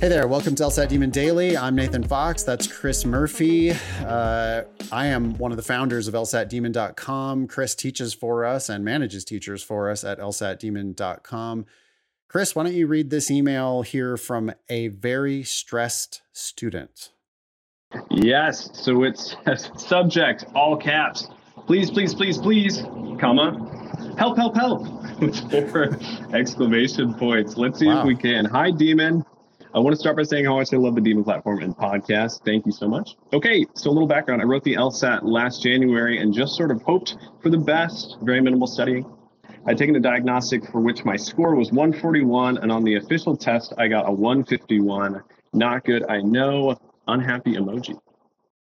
Hey there, welcome to LSAT Demon Daily. I'm Nathan Fox, that's Chris Murphy. I am one of the founders of LSATdemon.com. Chris teaches for us and manages teachers for us at LSATdemon.com. Chris, why don't you read this email here from a very stressed student? Yes, so it's subject, all caps. Please, comma, help. Four exclamation points. Let's see if we can. Hi, Demon. I want to start by saying how much I love the Demon platform and podcast. Thank you so much. Okay, so a little background. I wrote the LSAT last January and just sort of hoped for the best, very minimal studying. I'd taken a diagnostic for which my score was 141, and on the official test, I got a 151. Not good, I know. Unhappy emoji.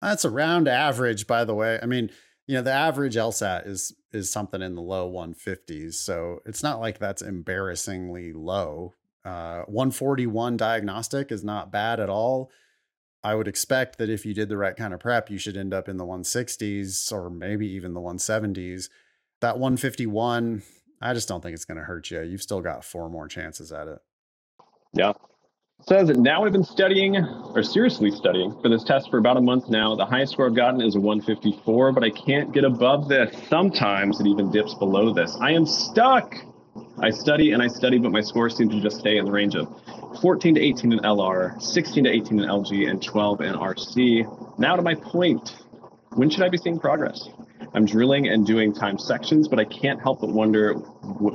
That's around average, by the way. I mean, you know, the average LSAT is something in the low 150s, so it's not like that's embarrassingly low. 141 diagnostic is not bad at all. I would expect that if you did the right kind of prep, you should end up in the 160s or maybe even the 170s. That 151, I just don't think it's going to hurt you. You've still got four more chances at it. Yeah. It says that now I've been seriously studying for this test for about a month now. The highest score I've gotten is a 154, but I can't get above this. Sometimes it even dips below this. I am stuck. I study, but my scores seem to just stay in the range of 14 to 18 in LR, 16 to 18 in LG, and 12 in RC. Now to my point, when should I be seeing progress? I'm drilling and doing time sections, but I can't help but wonder,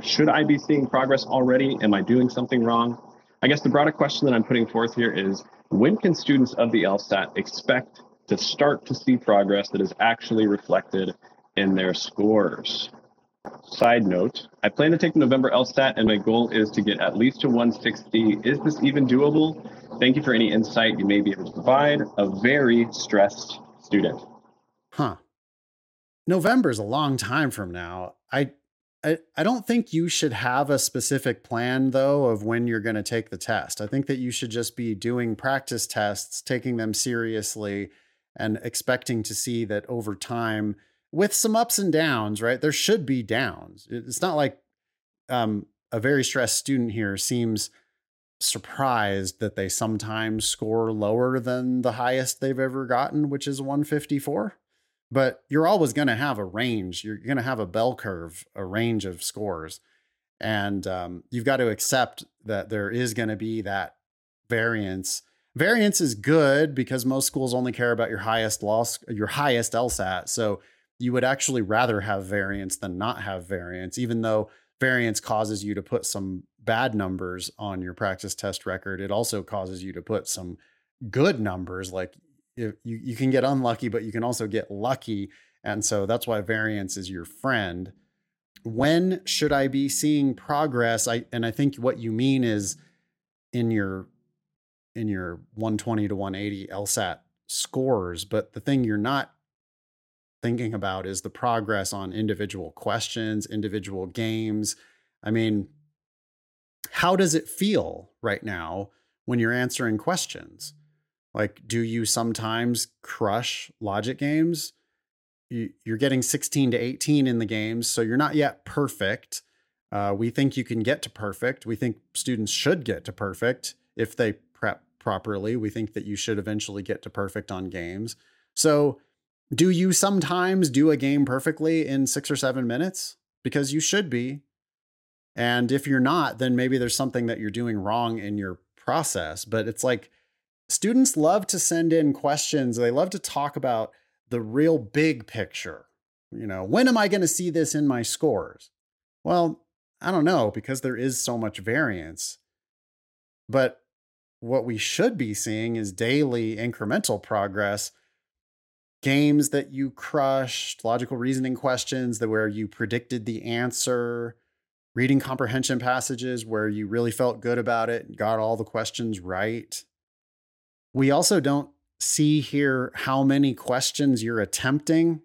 should I be seeing progress already? Am I doing something wrong? I guess the broader question that I'm putting forth here is, when can students of the LSAT expect to start to see progress that is actually reflected in their scores? Side note, I plan to take the November LSAT and my goal is to get at least to 160. Is this even doable? Thank you for any insight you may be able to provide. A very stressed student. Huh. November is a long time from now. I don't think you should have a specific plan, though, of when you're going to take the test. I think that you should just be doing practice tests, taking them seriously, and expecting to see that over time, with some ups and downs, right? There should be downs. It's not like a very stressed student here seems surprised that they sometimes score lower than the highest they've ever gotten, which is 154. But you're always going to have a range. You're going to have a bell curve, a range of scores. And you've got to accept that there is going to be that variance. Variance is good because most schools only care about your highest loss, your highest LSAT. So you would actually rather have variance than not have variance, even though variance causes you to put some bad numbers on your practice test record. It also causes you to put some good numbers. Like you can get unlucky, but you can also get lucky. And so that's why variance is your friend. When should I be seeing progress? I think what you mean is in your 120 to 180 LSAT scores, but the thing you're not thinking about is the progress on individual questions, individual games. I mean, how does it feel right now when you're answering questions? Like, do you sometimes crush logic games? You're getting 16 to 18 in the games, so you're not yet perfect. We think you can get to perfect. We think students should get to perfect if they prep properly. We think that you should eventually get to perfect on games. So do you sometimes do a game perfectly in 6 or 7 minutes? Because you should be. And if you're not, then maybe there's something that you're doing wrong in your process. But it's like, students love to send in questions. They love to talk about the real big picture. You know, when am I going to see this in my scores? Well, I don't know, because there is so much variance. But what we should be seeing is daily incremental progress. Games that you crushed, logical reasoning questions that where you predicted the answer, reading comprehension passages where you really felt good about it and got all the questions right. We also don't see here how many questions you're attempting.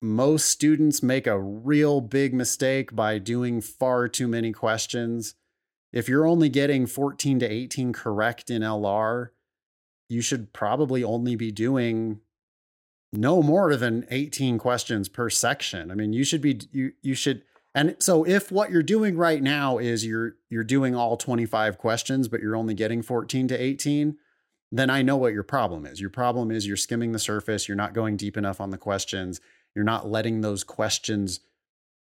Most students make a real big mistake by doing far too many questions. If you're only getting 14 to 18 correct in LR, you should probably only be doing no more than 18 questions per section. I mean, you should And so if what you're doing right now is you're doing all 25 questions, but you're only getting 14 to 18, then I know what your problem is. Your problem is you're skimming the surface. You're not going deep enough on the questions. You're not letting those questions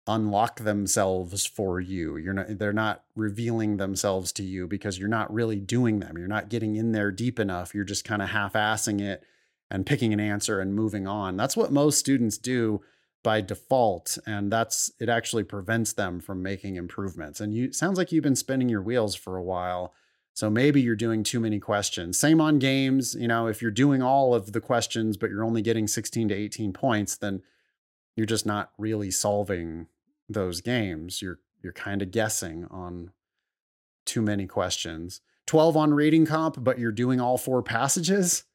unlock themselves for you. They're not revealing themselves to you because you're not really doing them. You're not getting in there deep enough. You're just kind of half-assing it and picking an answer and moving on. That's what most students do by default. And it actually prevents them from making improvements. And it sounds like you've been spinning your wheels for a while. So maybe you're doing too many questions. Same on games. If you're doing all of the questions, but you're only getting 16 to 18 points, then you're just not really solving those games. You're kind of guessing on too many questions. 12 on reading comp, but you're doing all four passages.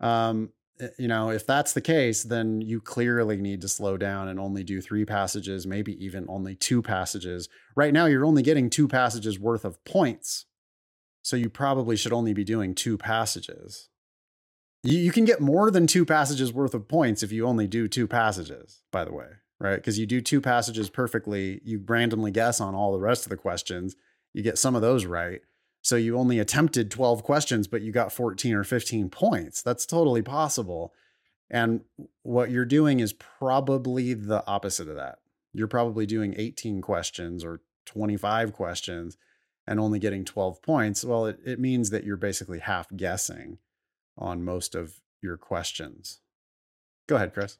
If that's the case, then you clearly need to slow down and only do three passages, maybe even only two passages. Right now, you're only getting two passages worth of points. So you probably should only be doing two passages. You can get more than two passages worth of points if you only do two passages, by the way, right? Because you do two passages perfectly, you randomly guess on all the rest of the questions, you get some of those right. So you only attempted 12 questions, but you got 14 or 15 points. That's totally possible. And what you're doing is probably the opposite of that. You're probably doing 18 questions or 25 questions and only getting 12 points. Well, it means that you're basically half guessing on most of your questions. Go ahead, Chris.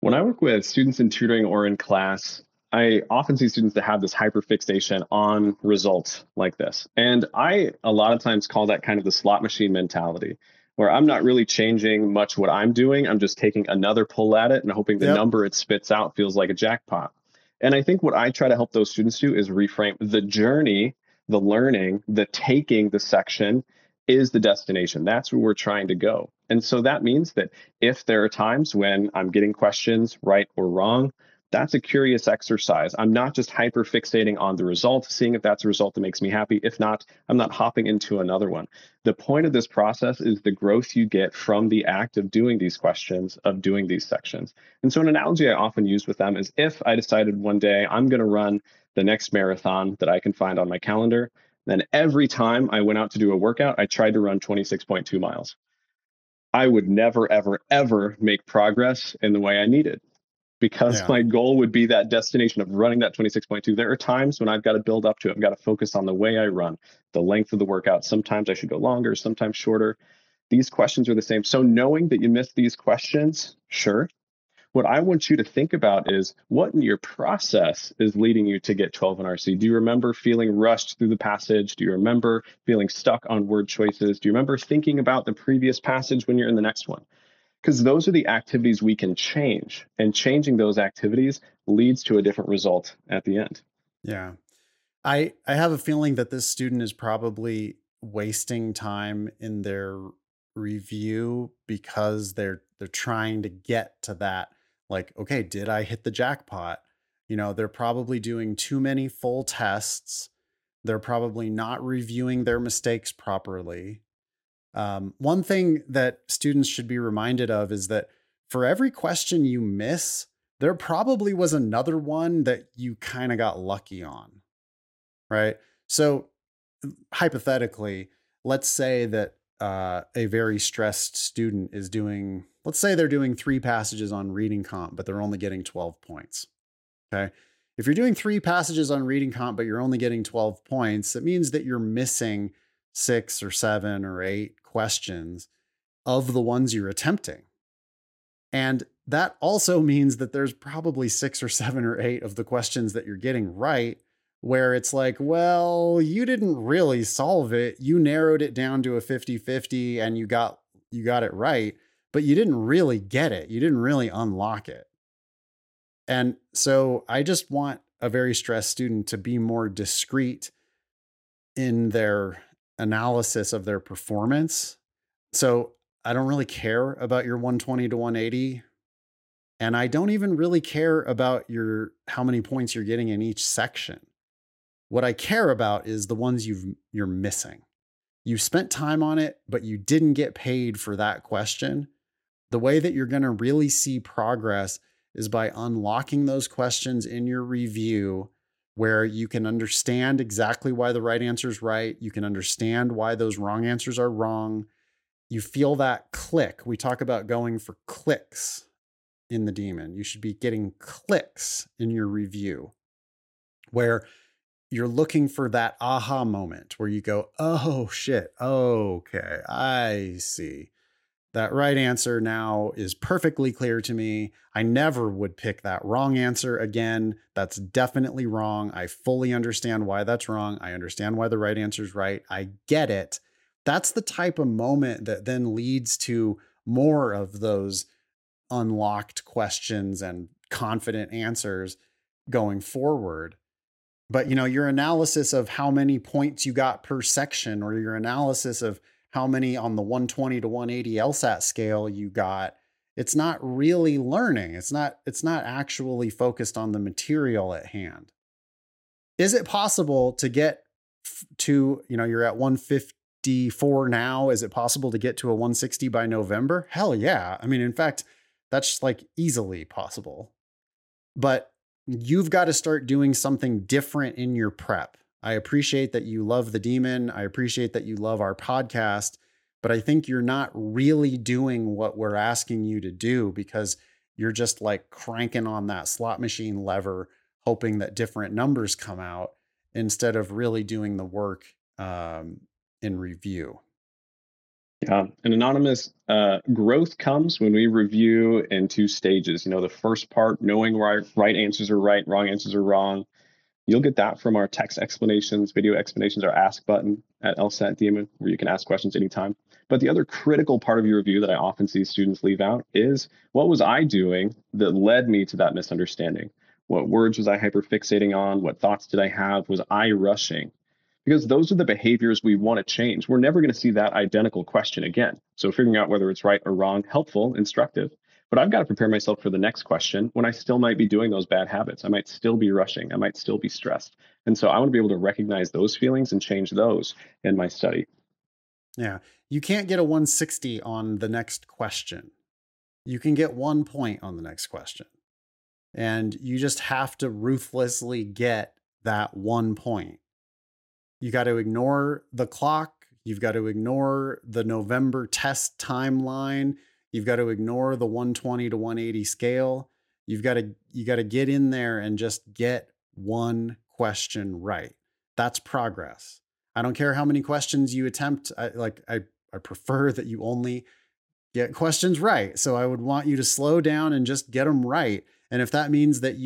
When I work with students in tutoring or in class, I often see students that have this hyperfixation on results like this. And I, a lot of times, call that kind of the slot machine mentality, where I'm not really changing much what I'm doing. I'm just taking another pull at it and hoping the number it spits out feels like a jackpot. And I think what I try to help those students do is reframe the journey, the learning, the taking the section is the destination. That's where we're trying to go. And so that means that if there are times when I'm getting questions right or wrong, that's a curious exercise. I'm not just hyper fixating on the result, seeing if that's a result that makes me happy. If not, I'm not hopping into another one. The point of this process is the growth you get from the act of doing these questions, of doing these sections. And so an analogy I often use with them is if I decided one day I'm going to run the next marathon that I can find on my calendar, then every time I went out to do a workout, I tried to run 26.2 miles. I would never, ever, ever make progress in the way I needed. Because my goal would be that destination of running that 26.2. There are times when I've got to build up to it. I've got to focus on the way I run, the length of the workout. Sometimes I should go longer, sometimes shorter. These questions are the same. So knowing that you missed these questions, sure. What I want you to think about is what in your process is leading you to get 12 in RC. Do you remember feeling rushed through the passage? Do you remember feeling stuck on word choices? Do you remember thinking about the previous passage when you're in the next one? Because those are the activities we can change, and changing those activities leads to a different result at the end. Yeah. I have a feeling that this student is probably wasting time in their review because they're trying to get to that. Like, okay, did I hit the jackpot? They're probably doing too many full tests. They're probably not reviewing their mistakes properly. One thing that students should be reminded of is that for every question you miss, there probably was another one that you kind of got lucky on, right? So hypothetically, let's say that a very stressed student is doing, let's say they're doing three passages on reading comp, but they're only getting 12 points. Okay. If you're doing three passages on reading comp, but you're only getting 12 points, it means that you're missing 6 or 7 or 8 questions of the ones you're attempting. And that also means that there's probably 6 or 7 or 8 of the questions that you're getting right, where it's like, well, you didn't really solve it. You narrowed it down to a 50-50 and you got it right, but you didn't really get it. You didn't really unlock it. And so I just want a very stressed student to be more discreet in their analysis of their performance. So I don't really care about your 120 to 180. And I don't even really care about how many points you're getting in each section. What I care about is the ones you're missing. You spent time on it, but you didn't get paid for that question. The way that you're going to really see progress is by unlocking those questions in your review where you can understand exactly why the right answer is right. You can understand why those wrong answers are wrong. You feel that click. We talk about going for clicks in the Demon. You should be getting clicks in your review where you're looking for that aha moment where you go, oh shit, okay, I see. That right answer now is perfectly clear to me. I never would pick that wrong answer again. That's definitely wrong. I fully understand why that's wrong. I understand why the right answer is right. I get it. That's the type of moment that then leads to more of those unlocked questions and confident answers going forward. But, you know, your analysis of how many points you got per section, or your analysis of how many on the 120 to 180 LSAT scale you got, it's not really learning. It's not actually focused on the material at hand. Is it possible to get to, you know, you're at 154 now. Is it possible to get to a 160 by November? Hell yeah. I mean, in fact, that's like easily possible, but you've got to start doing something different in your prep. I appreciate that you love the Demon. I appreciate that you love our podcast, but I think you're not really doing what we're asking you to do because you're just like cranking on that slot machine lever, hoping that different numbers come out instead of really doing the work in review. Yeah. And anonymous growth comes when we review in two stages. You know, the first part, knowing right answers are right, wrong answers are wrong. You'll get that from our text explanations, video explanations, our ask button at LSAT Demon, where you can ask questions anytime. But the other critical part of your review that I often see students leave out is, what was I doing that led me to that misunderstanding? What words was I hyperfixating on? What thoughts did I have? Was I rushing? Because those are the behaviors we want to change. We're never going to see that identical question again. So figuring out whether it's right or wrong, helpful, instructive. But I've got to prepare myself for the next question when I still might be doing those bad habits. I might still be rushing. I might still be stressed. And so I want to be able to recognize those feelings and change those in my study. Yeah. You can't get a 160 on the next question. You can get 1 point on the next question. And you just have to ruthlessly get that 1 point. You got to ignore the clock. You've got to ignore the November test timeline. You've got to ignore the 120 to 180 scale. You got to get in there and just get one question right. That's progress. I don't care how many questions you attempt. I prefer that you only get questions right. So I would want you to slow down and just get them right. And if that means that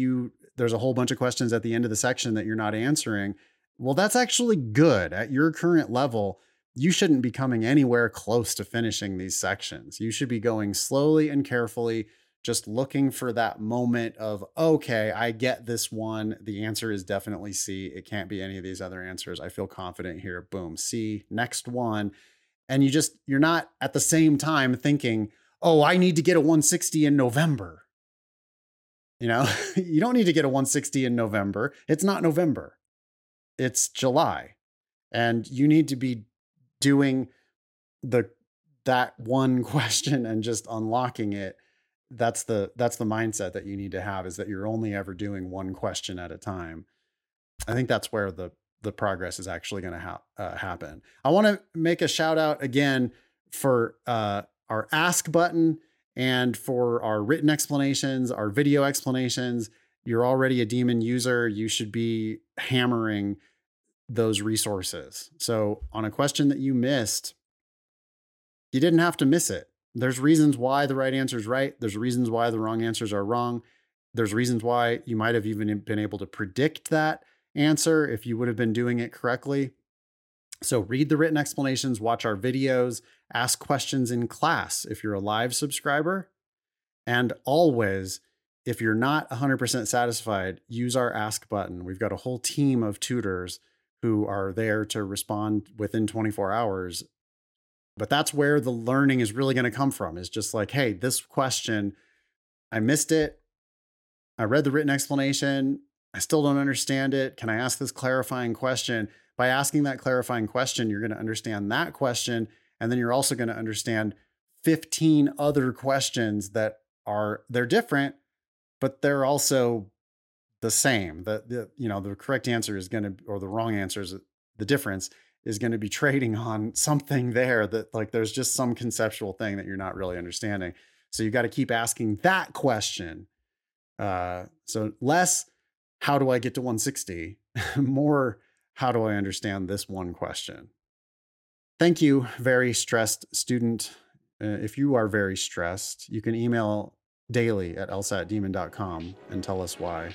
there's a whole bunch of questions at the end of the section that you're not answering, well, that's actually good. At your current level, you shouldn't be coming anywhere close to finishing these sections. You should be going slowly and carefully, just looking for that moment of, okay, I get this one. The answer is definitely C. It can't be any of these other answers. I feel confident here. Boom, C, next one. And you're not at the same time thinking, oh, I need to get a 160 in November. You know, you don't need to get a 160 in November. It's not November. It's July. And you need to be doing that one question and just unlocking it. That's the mindset that you need to have, is that you're only ever doing one question at a time. I think that's where the progress is actually going to happen. I want to make a shout out again for our ask button and for our written explanations, our video explanations. You're already a Demon user. You should be hammering those resources. So on a question that you missed, you didn't have to miss it. There's reasons why the right answer is right. There's reasons why the wrong answers are wrong. There's reasons why you might have even been able to predict that answer if you would have been doing it correctly. So read the written explanations, watch our videos, ask questions in class if you're a live subscriber. And always, if you're not 100% satisfied, use our ask button. We've got a whole team of tutors who are there to respond within 24 hours. But that's where the learning is really going to come from. It's just like, hey, this question, I missed it. I read the written explanation. I still don't understand it. Can I ask this clarifying question? By asking that clarifying question, you're going to understand that question. And then you're also going to understand 15 other questions that they're different, but they're also the same. The correct answer is going to, or the wrong answer is the difference is going to be trading on something there that, like, there's just some conceptual thing that you're not really understanding. So you got to keep asking that question. So less, how do I get to 160? More, how do I understand this one question? Thank you, very stressed student. If you are very stressed, you can email daily@lsatdemon.com and tell us why.